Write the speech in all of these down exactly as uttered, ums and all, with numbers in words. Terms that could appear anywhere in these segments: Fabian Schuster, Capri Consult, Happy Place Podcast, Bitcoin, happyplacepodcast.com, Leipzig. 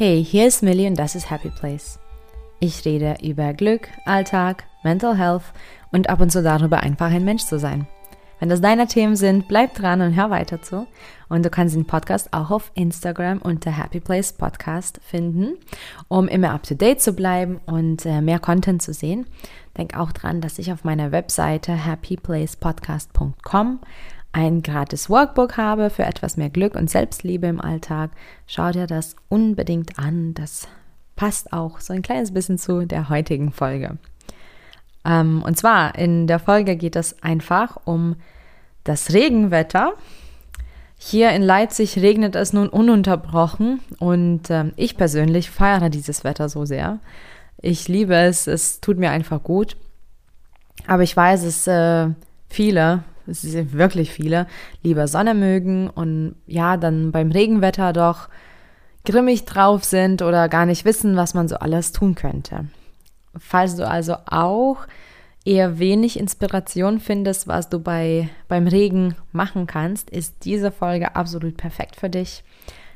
Hey, hier ist Millie und das ist Happy Place. Ich rede über Glück, Alltag, Mental Health und ab und zu darüber, einfach ein Mensch zu sein. Wenn das deine Themen sind, bleib dran und hör weiter zu. Und du kannst den Podcast auch auf Instagram unter Happy Place Podcast finden, um immer up to date zu bleiben und mehr Content zu sehen. Denk auch dran, dass ich auf meiner Webseite happy place podcast dot com ein gratis Workbook habe für etwas mehr Glück und Selbstliebe im Alltag. Schau dir das unbedingt an, das passt auch so ein kleines bisschen zu der heutigen Folge. Ähm, und zwar in der Folge geht es einfach um das Regenwetter. Hier in Leipzig regnet es nun ununterbrochen und äh, ich persönlich feiere dieses Wetter so sehr. Ich liebe es, es tut mir einfach gut. Aber ich weiß, es äh, viele... Es sind wirklich viele, lieber Sonne mögen und ja, dann beim Regenwetter doch grimmig drauf sind oder gar nicht wissen, was man so alles tun könnte. Falls du also auch eher wenig Inspiration findest, was du bei, beim Regen machen kannst, ist diese Folge absolut perfekt für dich.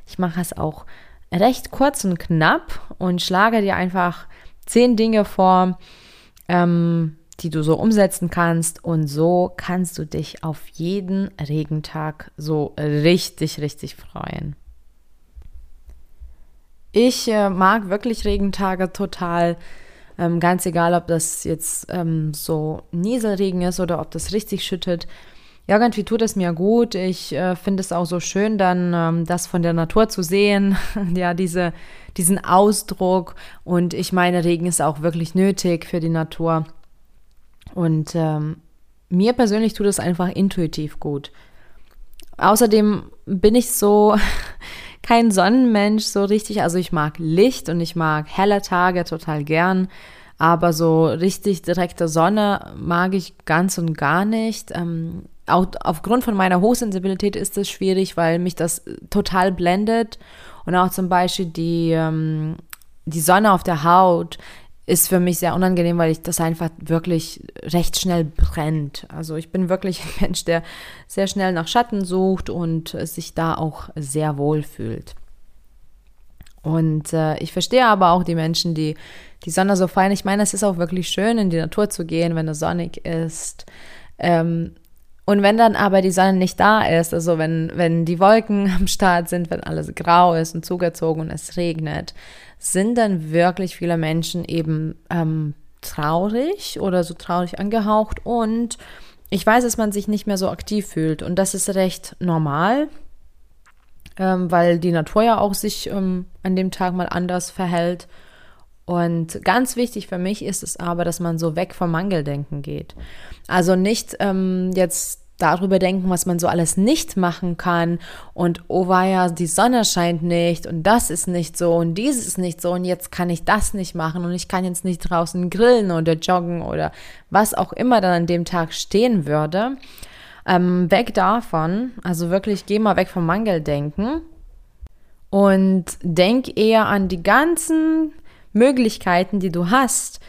Ich mache es auch recht kurz und knapp und schlage dir einfach zehn Dinge vor, ähm, die du so umsetzen kannst, und so kannst du dich auf jeden Regentag so richtig, richtig freuen. Ich äh, mag wirklich Regentage total, ähm, ganz egal, ob das jetzt ähm, so Nieselregen ist oder ob das richtig schüttet. Ja, irgendwie tut es mir gut. Ich äh, finde es auch so schön, dann ähm, das von der Natur zu sehen, ja, diese, diesen Ausdruck, und ich meine, Regen ist auch wirklich nötig für die Natur. Und ähm, mir persönlich tut es einfach intuitiv gut. Außerdem bin ich so kein Sonnenmensch so richtig. Also ich mag Licht und ich mag helle Tage total gern. Aber so richtig direkte Sonne mag ich ganz und gar nicht. Ähm, auch aufgrund von meiner Hochsensibilität ist es schwierig, weil mich das total blendet. Und auch zum Beispiel die, ähm, die Sonne auf der Haut ist für mich sehr unangenehm, weil ich das einfach wirklich recht schnell brennt. Also ich bin wirklich ein Mensch, der sehr schnell nach Schatten sucht und sich da auch sehr wohl fühlt. Und äh, ich verstehe aber auch die Menschen, die die Sonne so feiern. Ich meine, es ist auch wirklich schön, in die Natur zu gehen, wenn es sonnig ist. Ähm, und wenn dann aber die Sonne nicht da ist, also wenn, wenn die Wolken am Start sind, wenn alles grau ist und zugezogen und es regnet, sind dann wirklich viele Menschen eben ähm, traurig oder so traurig angehaucht, und ich weiß, dass man sich nicht mehr so aktiv fühlt, und das ist recht normal, ähm, weil die Natur ja auch sich ähm, an dem Tag mal anders verhält. Und ganz wichtig für mich ist es aber, dass man so weg vom Mangeldenken geht. Also nicht ähm, jetzt darüber denken, was man so alles nicht machen kann, und oh weia, die Sonne scheint nicht und das ist nicht so und dieses ist nicht so und jetzt kann ich das nicht machen und ich kann jetzt nicht draußen grillen oder joggen oder was auch immer dann an dem Tag stehen würde. Ähm, weg davon, also wirklich geh mal weg vom Mangeldenken und denk eher an die ganzen Möglichkeiten, die du hast,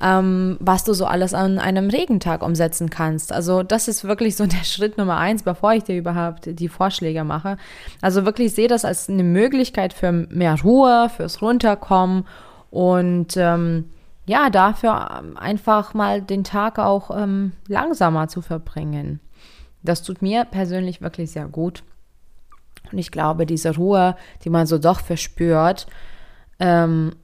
was du so alles an einem Regentag umsetzen kannst. Also das ist wirklich so der Schritt Nummer eins, bevor ich dir überhaupt die Vorschläge mache. Also wirklich sehe das als eine Möglichkeit für mehr Ruhe, fürs Runterkommen und ähm, ja, dafür einfach mal den Tag auch ähm, langsamer zu verbringen. Das tut mir persönlich wirklich sehr gut. Und ich glaube, diese Ruhe, die man so doch verspürt, ähm,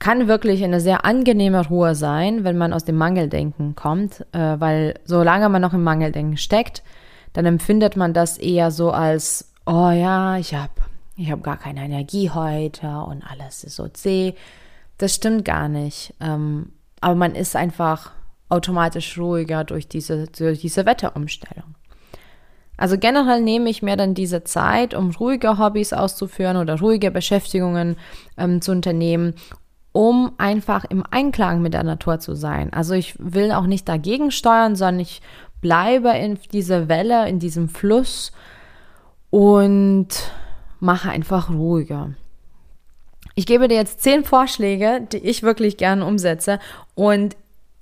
kann wirklich eine sehr angenehme Ruhe sein, wenn man aus dem Mangeldenken kommt, äh, weil solange man noch im Mangeldenken steckt, dann empfindet man das eher so als, oh ja, ich habe ich hab gar keine Energie heute und alles ist so zäh. Das stimmt gar nicht, ähm, aber man ist einfach automatisch ruhiger durch diese, durch diese Wetterumstellung. Also generell nehme ich mir dann diese Zeit, um ruhige Hobbys auszuführen oder ruhige Beschäftigungen ähm, zu unternehmen, um einfach im Einklang mit der Natur zu sein. Also ich will auch nicht dagegen steuern, sondern ich bleibe in dieser Welle, in diesem Fluss und mache einfach ruhiger. Ich gebe dir jetzt zehn Vorschläge, die ich wirklich gerne umsetze, und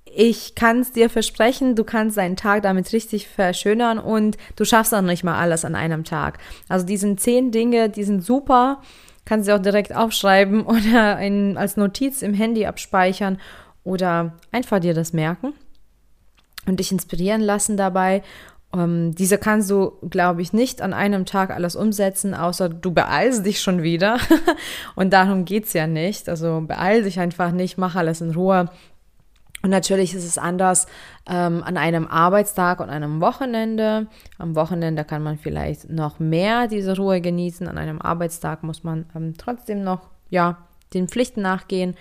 ich kann es dir versprechen, du kannst deinen Tag damit richtig verschönern und du schaffst auch nicht mal alles an einem Tag. Also diese zehn Dinge, die sind super. kannst du auch direkt aufschreiben oder in, als Notiz im Handy abspeichern oder einfach dir das merken und dich inspirieren lassen dabei. Um, diese kannst du, glaube ich, nicht an einem Tag alles umsetzen, außer du beeilst dich schon wieder und darum geht's ja nicht. Also beeil dich einfach nicht, mach alles in Ruhe. Und natürlich ist es anders ähm, an einem Arbeitstag und einem Wochenende. Am Wochenende kann man vielleicht noch mehr diese Ruhe genießen. An einem Arbeitstag muss man ähm, trotzdem noch ja, den Pflichten nachgehen.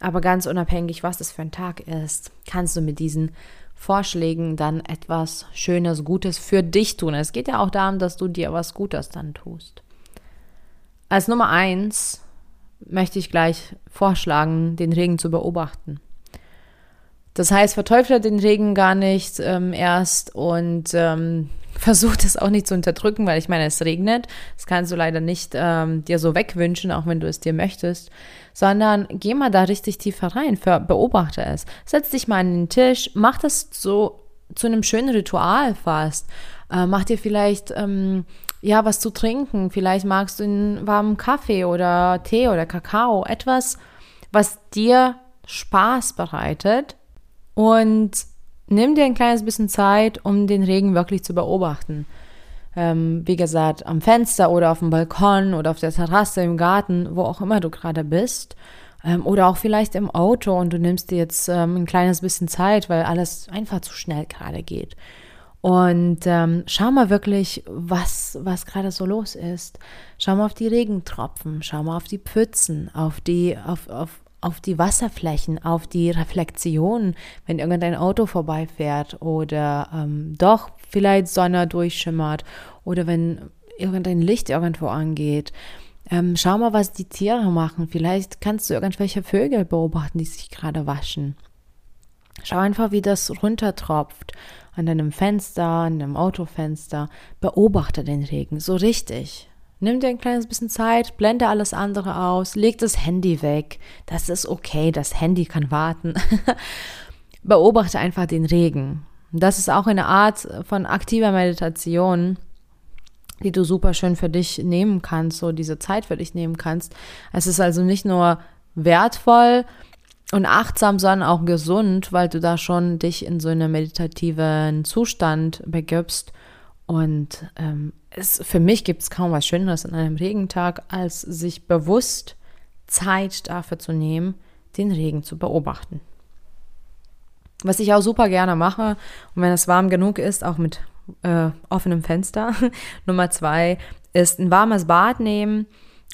Aber ganz unabhängig, was das für ein Tag ist, kannst du mit diesen Vorschlägen dann etwas Schönes, Gutes für dich tun. Es geht ja auch darum, dass du dir was Gutes dann tust. Als Nummer eins möchte ich gleich vorschlagen, den Regen zu beobachten. Das heißt, verteufle den Regen gar nicht ähm, erst und ähm, versucht es auch nicht zu unterdrücken, weil ich meine, es regnet. Das kannst du leider nicht ähm, dir so wegwünschen, auch wenn du es dir möchtest, sondern geh mal da richtig tief rein, beobachte es. Setz dich mal an den Tisch, mach das so zu einem schönen Ritual fast. Äh, mach dir vielleicht ähm, ja was zu trinken. Vielleicht magst du einen warmen Kaffee oder Tee oder Kakao. Etwas, was dir Spaß bereitet. Und nimm dir ein kleines bisschen Zeit, um den Regen wirklich zu beobachten. Ähm, wie gesagt, am Fenster oder auf dem Balkon oder auf der Terrasse, im Garten, wo auch immer du gerade bist. Ähm, oder auch vielleicht im Auto und du nimmst dir jetzt ähm, ein kleines bisschen Zeit, weil alles einfach zu schnell gerade geht. Und ähm, schau mal wirklich, was, was gerade so los ist. Schau mal auf die Regentropfen, schau mal auf die Pfützen, auf die, auf, auf, auf die Wasserflächen, auf die Reflexion, wenn irgendein Auto vorbeifährt oder ähm, doch vielleicht Sonne durchschimmert oder wenn irgendein Licht irgendwo angeht. Ähm, schau mal, was die Tiere machen. Vielleicht kannst du irgendwelche Vögel beobachten, die sich gerade waschen. Schau einfach, wie das runtertropft an deinem Fenster, an deinem Autofenster. Beobachte den Regen so richtig. Nimm dir ein kleines bisschen Zeit, blende alles andere aus, leg das Handy weg. Das ist okay, das Handy kann warten. Beobachte einfach den Regen. Das ist auch eine Art von aktiver Meditation, die du super schön für dich nehmen kannst, so diese Zeit für dich nehmen kannst. Es ist also nicht nur wertvoll und achtsam, sondern auch gesund, weil du da schon dich in so einen meditativen Zustand begibst. Und ähm, es, für mich gibt es kaum was Schöneres an einem Regentag, als sich bewusst Zeit dafür zu nehmen, den Regen zu beobachten. Was ich auch super gerne mache, und wenn es warm genug ist, auch mit äh, offenem Fenster, Nummer zwei, ist ein warmes Bad nehmen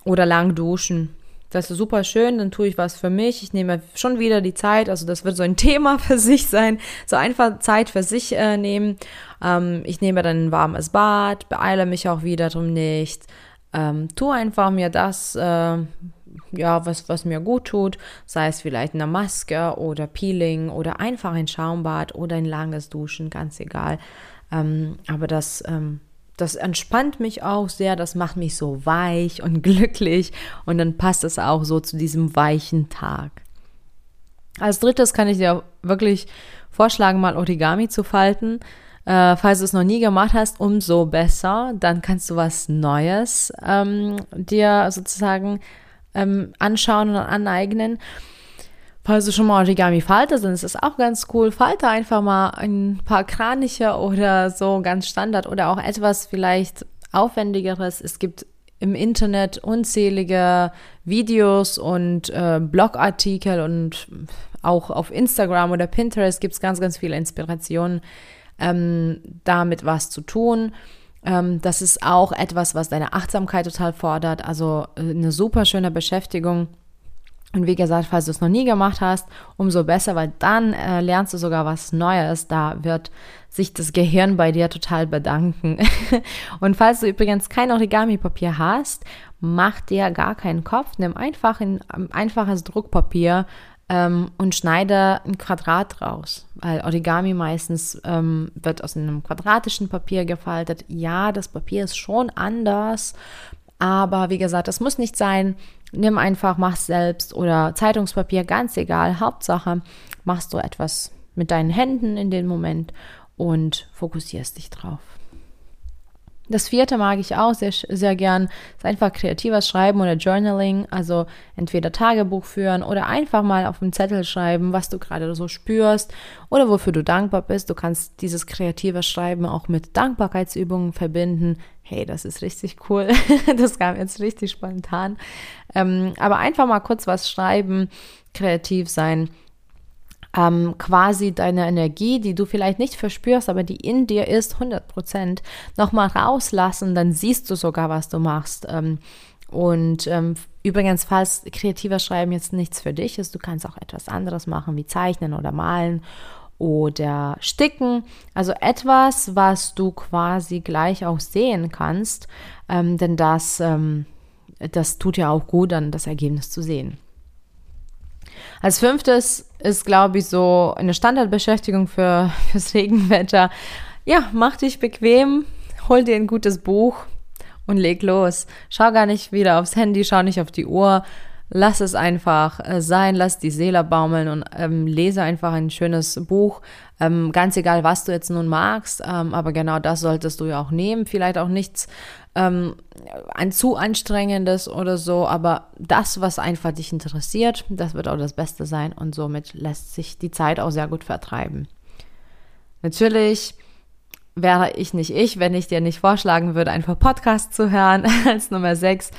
oder lang duschen. Das ist super schön, dann tue ich was für mich. Ich nehme schon wieder die Zeit, also das wird so ein Thema für sich sein, so einfach Zeit für sich äh, nehmen. Ähm, ich nehme dann ein warmes Bad, beeile mich auch wiederum nicht. Ähm, tue einfach mir das, äh, ja, was, was mir gut tut, sei es vielleicht eine Maske oder Peeling oder einfach ein Schaumbad oder ein langes Duschen, ganz egal. Ähm, aber das... Ähm, Das entspannt mich auch sehr, das macht mich so weich und glücklich und dann passt es auch so zu diesem weichen Tag. Als drittes kann ich dir wirklich vorschlagen, mal Origami zu falten. Äh, falls du es noch nie gemacht hast, umso besser. Dann kannst du was Neues ähm, dir sozusagen ähm, anschauen und aneignen. Falls du schon mal Origami faltest, dann ist das auch ganz cool. Falte einfach mal ein paar Kraniche oder so, ganz Standard. Oder auch etwas vielleicht Aufwendigeres. Es gibt im Internet unzählige Videos und äh, Blogartikel und auch auf Instagram oder Pinterest gibt es ganz, ganz viele Inspirationen, ähm, damit was zu tun. Ähm, das ist auch etwas, was deine Achtsamkeit total fordert. Also eine super schöne Beschäftigung. Und wie gesagt, falls du es noch nie gemacht hast, umso besser, weil dann äh, lernst du sogar was Neues. Da wird sich das Gehirn bei dir total bedanken. Und falls du übrigens kein Origami-Papier hast, mach dir gar keinen Kopf. Nimm einfach ein, ein einfaches Druckpapier ähm, und schneide ein Quadrat raus. Weil Origami meistens ähm, wird aus einem quadratischen Papier gefaltet. Ja, das Papier ist schon anders, aber wie gesagt, das muss nicht sein. Nimm einfach, mach's selbst oder Zeitungspapier, ganz egal. Hauptsache, machst du etwas mit deinen Händen in dem Moment und fokussierst dich drauf. Das vierte mag ich auch sehr, sehr gern, ist einfach kreatives Schreiben oder Journaling, also entweder Tagebuch führen oder einfach mal auf dem Zettel schreiben, was du gerade so spürst oder wofür du dankbar bist. Du kannst dieses kreative Schreiben auch mit Dankbarkeitsübungen verbinden. Hey, das ist richtig cool, das kam jetzt richtig spontan. Ähm, aber einfach mal kurz was schreiben, kreativ sein. Ähm, quasi deine Energie, die du vielleicht nicht verspürst, aber die in dir ist, hundert Prozent, nochmal rauslassen, dann siehst du sogar, was du machst. Ähm, und ähm, übrigens, falls kreativer Schreiben jetzt nichts für dich ist, du kannst auch etwas anderes machen, wie zeichnen oder malen oder sticken. Also etwas, was du quasi gleich auch sehen kannst, ähm, denn das, ähm, das tut ja auch gut, dann das Ergebnis zu sehen. Als fünftes ist, glaube ich, so eine Standardbeschäftigung für, fürs Regenwetter. Ja, mach dich bequem, hol dir ein gutes Buch und leg los. Schau gar nicht wieder aufs Handy, schau nicht auf die Uhr. Lass es einfach sein, lass die Seele baumeln und ähm, lese einfach ein schönes Buch. Ähm, ganz egal, was du jetzt nun magst, ähm, aber genau das solltest du ja auch nehmen. Vielleicht auch nichts ähm, ein zu anstrengendes oder so, aber das, was einfach dich interessiert, das wird auch das Beste sein und somit lässt sich die Zeit auch sehr gut vertreiben. Natürlich wäre ich nicht ich, wenn ich dir nicht vorschlagen würde, einfach Podcast zu hören als Nummer sechs.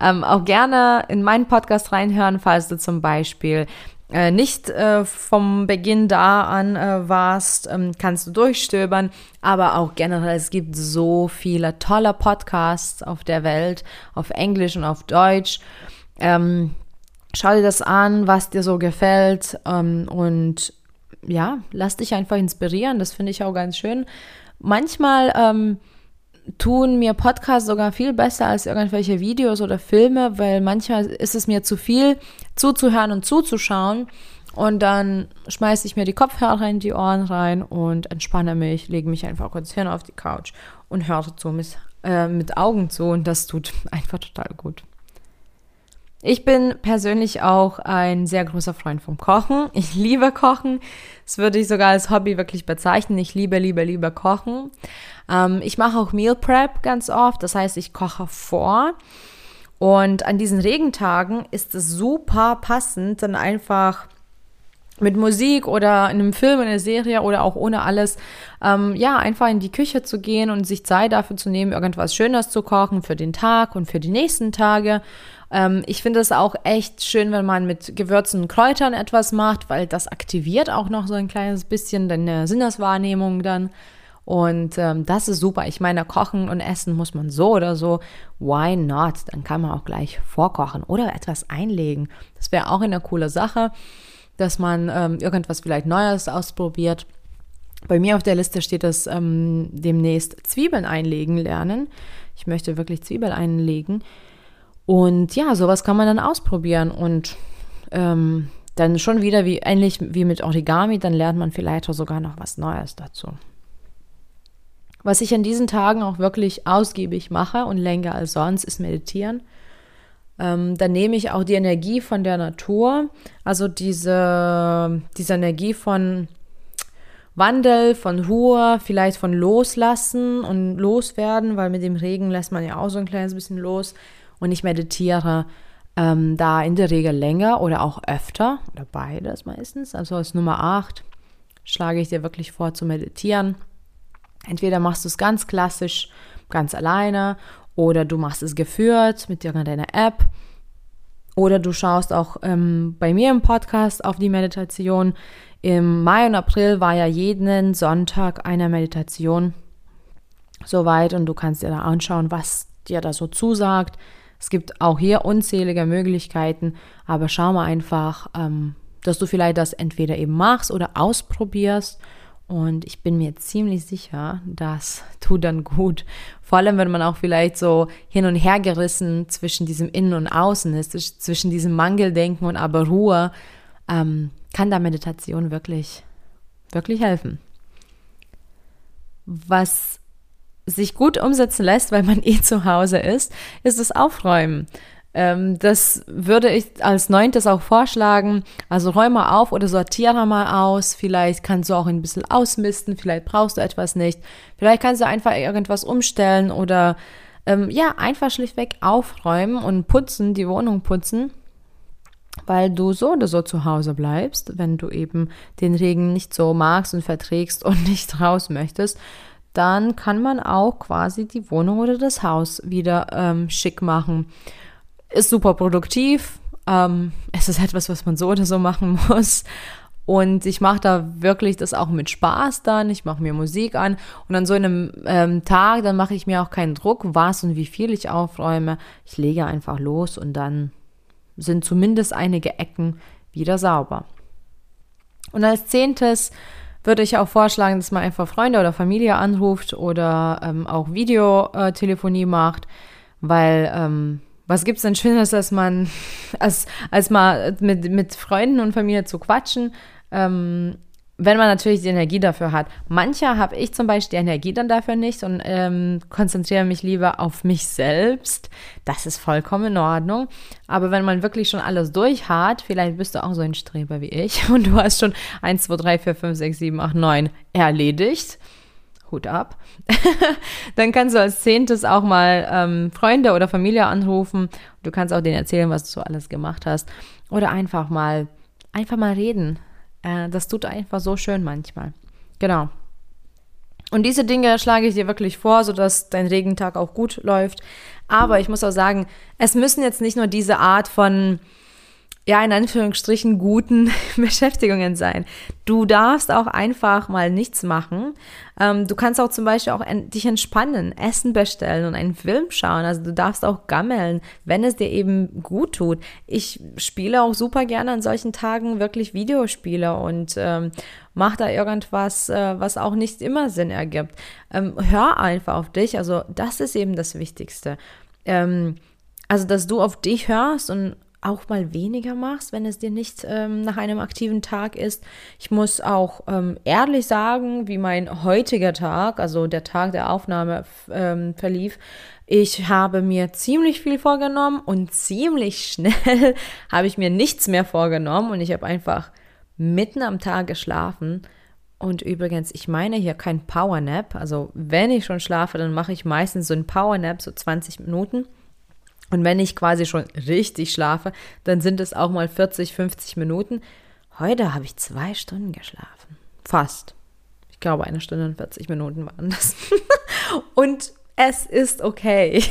Ähm, auch gerne in meinen Podcast reinhören, falls du zum Beispiel äh, nicht äh, vom Beginn da an äh, warst, ähm, kannst du durchstöbern. Aber auch generell, es gibt so viele tolle Podcasts auf der Welt, auf Englisch und auf Deutsch. Ähm, schau dir das an, was dir so gefällt ähm, und ja, lass dich einfach inspirieren, das finde ich auch ganz schön. Manchmal ähm, tun mir Podcasts sogar viel besser als irgendwelche Videos oder Filme, weil manchmal ist es mir zu viel, zuzuhören und zuzuschauen. Und dann schmeiße ich mir die Kopfhörer in die Ohren rein und entspanne mich, lege mich einfach kurz hin auf die Couch und höre so mit, äh, mit Augen zu. Und das tut einfach total gut. Ich bin persönlich auch ein sehr großer Freund vom Kochen. Ich liebe Kochen. Das würde ich sogar als Hobby wirklich bezeichnen. Ich liebe, liebe, liebe Kochen. Ähm, ich mache auch Meal Prep ganz oft. Das heißt, ich koche vor. Und an diesen Regentagen ist es super passend, dann einfach mit Musik oder in einem Film, in einer Serie oder auch ohne alles, ähm, ja, einfach in die Küche zu gehen und sich Zeit dafür zu nehmen, irgendwas Schönes zu kochen für den Tag und für die nächsten Tage. Ähm, ich finde es auch echt schön, wenn man mit Gewürzen und Kräutern etwas macht, weil das aktiviert auch noch so ein kleines bisschen deine Sinneswahrnehmung dann. Und ähm, das ist super. Ich meine, kochen und essen muss man so oder so. Why not? Dann kann man auch gleich vorkochen oder etwas einlegen. Das wäre auch eine coole Sache, dass man ähm, irgendwas vielleicht Neues ausprobiert. Bei mir auf der Liste steht es ähm, demnächst Zwiebeln einlegen lernen. Ich möchte wirklich Zwiebeln einlegen. Und ja, sowas kann man dann ausprobieren und ähm, dann schon wieder wie ähnlich wie mit Origami, dann lernt man vielleicht sogar noch was Neues dazu. Was ich an diesen Tagen auch wirklich ausgiebig mache und länger als sonst, ist meditieren. Ähm, dann nehme ich auch die Energie von der Natur, also diese, diese Energie von Wandel, von Ruhe, vielleicht von Loslassen und Loswerden, weil mit dem Regen lässt man ja auch so ein kleines bisschen los. Und ich meditiere ähm, da in der Regel länger oder auch öfter, oder beides meistens. Also als Nummer acht schlage ich dir wirklich vor zu meditieren. Entweder machst du es ganz klassisch, ganz alleine, oder du machst es geführt mit irgendeiner App. Oder du schaust auch ähm, bei mir im Podcast auf die Meditation. Im Mai und April war ja jeden Sonntag eine Meditation soweit. Und du kannst dir da anschauen, was dir da so zusagt. Es gibt auch hier unzählige Möglichkeiten. Aber schau mal einfach, ähm, dass du vielleicht das entweder eben machst oder ausprobierst. Und ich bin mir ziemlich sicher, das tut dann gut. Vor allem, wenn man auch vielleicht so hin und her gerissen zwischen diesem Innen und Außen ist, zwischen diesem Mangeldenken und aber Ruhe, ähm, kann da Meditation wirklich, wirklich helfen. Was sich gut umsetzen lässt, weil man eh zu Hause ist, ist das Aufräumen. Ähm, das würde ich als Neuntes auch vorschlagen. Also räum mal auf oder sortiere mal aus. Vielleicht kannst du auch ein bisschen ausmisten. Vielleicht brauchst du etwas nicht. Vielleicht kannst du einfach irgendwas umstellen oder ähm, ja, einfach schlichtweg aufräumen und putzen, die Wohnung putzen, weil du so oder so zu Hause bleibst, wenn du eben den Regen nicht so magst und verträgst und nicht raus möchtest. Dann kann man auch quasi die Wohnung oder das Haus wieder ähm, schick machen. Ist super produktiv. Ähm, es ist etwas, was man so oder so machen muss. Und ich mache da wirklich das auch mit Spaß dann. Ich mache mir Musik an. Und an so einem ähm, Tag, dann mache ich mir auch keinen Druck, was und wie viel ich aufräume. Ich lege einfach los und dann sind zumindest einige Ecken wieder sauber. Und als Zehntes würde ich auch vorschlagen, dass man einfach Freunde oder Familie anruft oder ähm, auch Videotelefonie macht, weil ähm, was gibt's denn Schönes, als man als, als mal mit, mit Freunden und Familie zu quatschen, ähm, wenn man natürlich die Energie dafür hat. Mancher habe ich zum Beispiel die Energie dann dafür nicht und ähm, konzentriere mich lieber auf mich selbst. Das ist vollkommen in Ordnung. Aber wenn man wirklich schon alles durch hat, vielleicht bist du auch so ein Streber wie ich und du hast schon eins, zwei, drei, vier, fünf, sechs, sieben, acht, neun erledigt. Hut ab. Dann kannst du als Zehntes auch mal ähm, Freunde oder Familie anrufen. Du kannst auch denen erzählen, was du so alles gemacht hast. Oder einfach mal, einfach mal reden. Das tut einfach so schön manchmal. Genau. Und diese Dinge schlage ich dir wirklich vor, sodass dein Regentag auch gut läuft. Aber ich muss auch sagen, es müssen jetzt nicht nur diese Art von, ja, in Anführungsstrichen guten Beschäftigungen sein. Du darfst auch einfach mal nichts machen. Du kannst auch zum Beispiel auch dich entspannen, Essen bestellen und einen Film schauen. Also du darfst auch gammeln, wenn es dir eben gut tut. Ich spiele auch super gerne an solchen Tagen wirklich Videospiele und ähm, mach da irgendwas, äh, was auch nicht immer Sinn ergibt. Ähm, hör einfach auf dich. Also das ist eben das Wichtigste. Ähm, also dass du auf dich hörst und auch mal weniger machst, wenn es dir nicht ähm, nach einem aktiven Tag ist. Ich muss auch ähm, ehrlich sagen, wie mein heutiger Tag, also der Tag der Aufnahme f- ähm, verlief. Ich habe mir ziemlich viel vorgenommen und ziemlich schnell habe ich mir nichts mehr vorgenommen und ich habe einfach mitten am Tag geschlafen. Und übrigens, ich meine hier kein Powernap. Also wenn ich schon schlafe, dann mache ich meistens so ein Powernap, so zwanzig Minuten. Und wenn ich quasi schon richtig schlafe, dann sind es auch mal vierzig, fünfzig Minuten. Heute habe ich zwei Stunden geschlafen. Fast. Ich glaube, eine Stunde und vierzig Minuten waren das. Und es ist okay.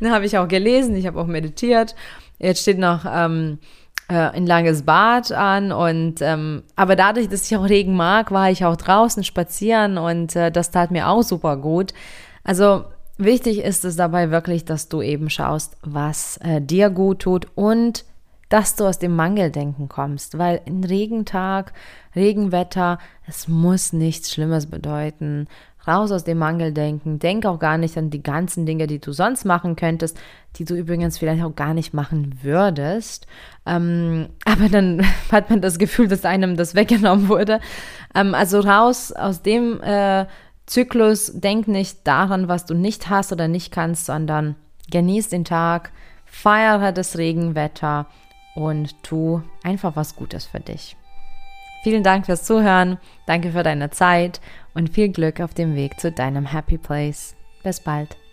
Dann habe ich auch gelesen, ich habe auch meditiert. Jetzt steht noch ähm, äh, ein langes Bad an. Und ähm, aber dadurch, dass ich auch Regen mag, war ich auch draußen spazieren. Und äh, das tat mir auch super gut. Also wichtig ist es dabei wirklich, dass du eben schaust, was äh, dir gut tut und dass du aus dem Mangeldenken kommst, weil ein Regentag, Regenwetter, es muss nichts Schlimmes bedeuten. Raus aus dem Mangeldenken, denk auch gar nicht an die ganzen Dinge, die du sonst machen könntest, die du übrigens vielleicht auch gar nicht machen würdest. Ähm, aber dann hat man das Gefühl, dass einem das weggenommen wurde. Ähm, also raus aus dem äh, Zyklus, denk nicht daran, was du nicht hast oder nicht kannst, sondern genieß den Tag, feiere das Regenwetter und tu einfach was Gutes für dich. Vielen Dank fürs Zuhören, danke für deine Zeit und viel Glück auf dem Weg zu deinem Happy Place. Bis bald.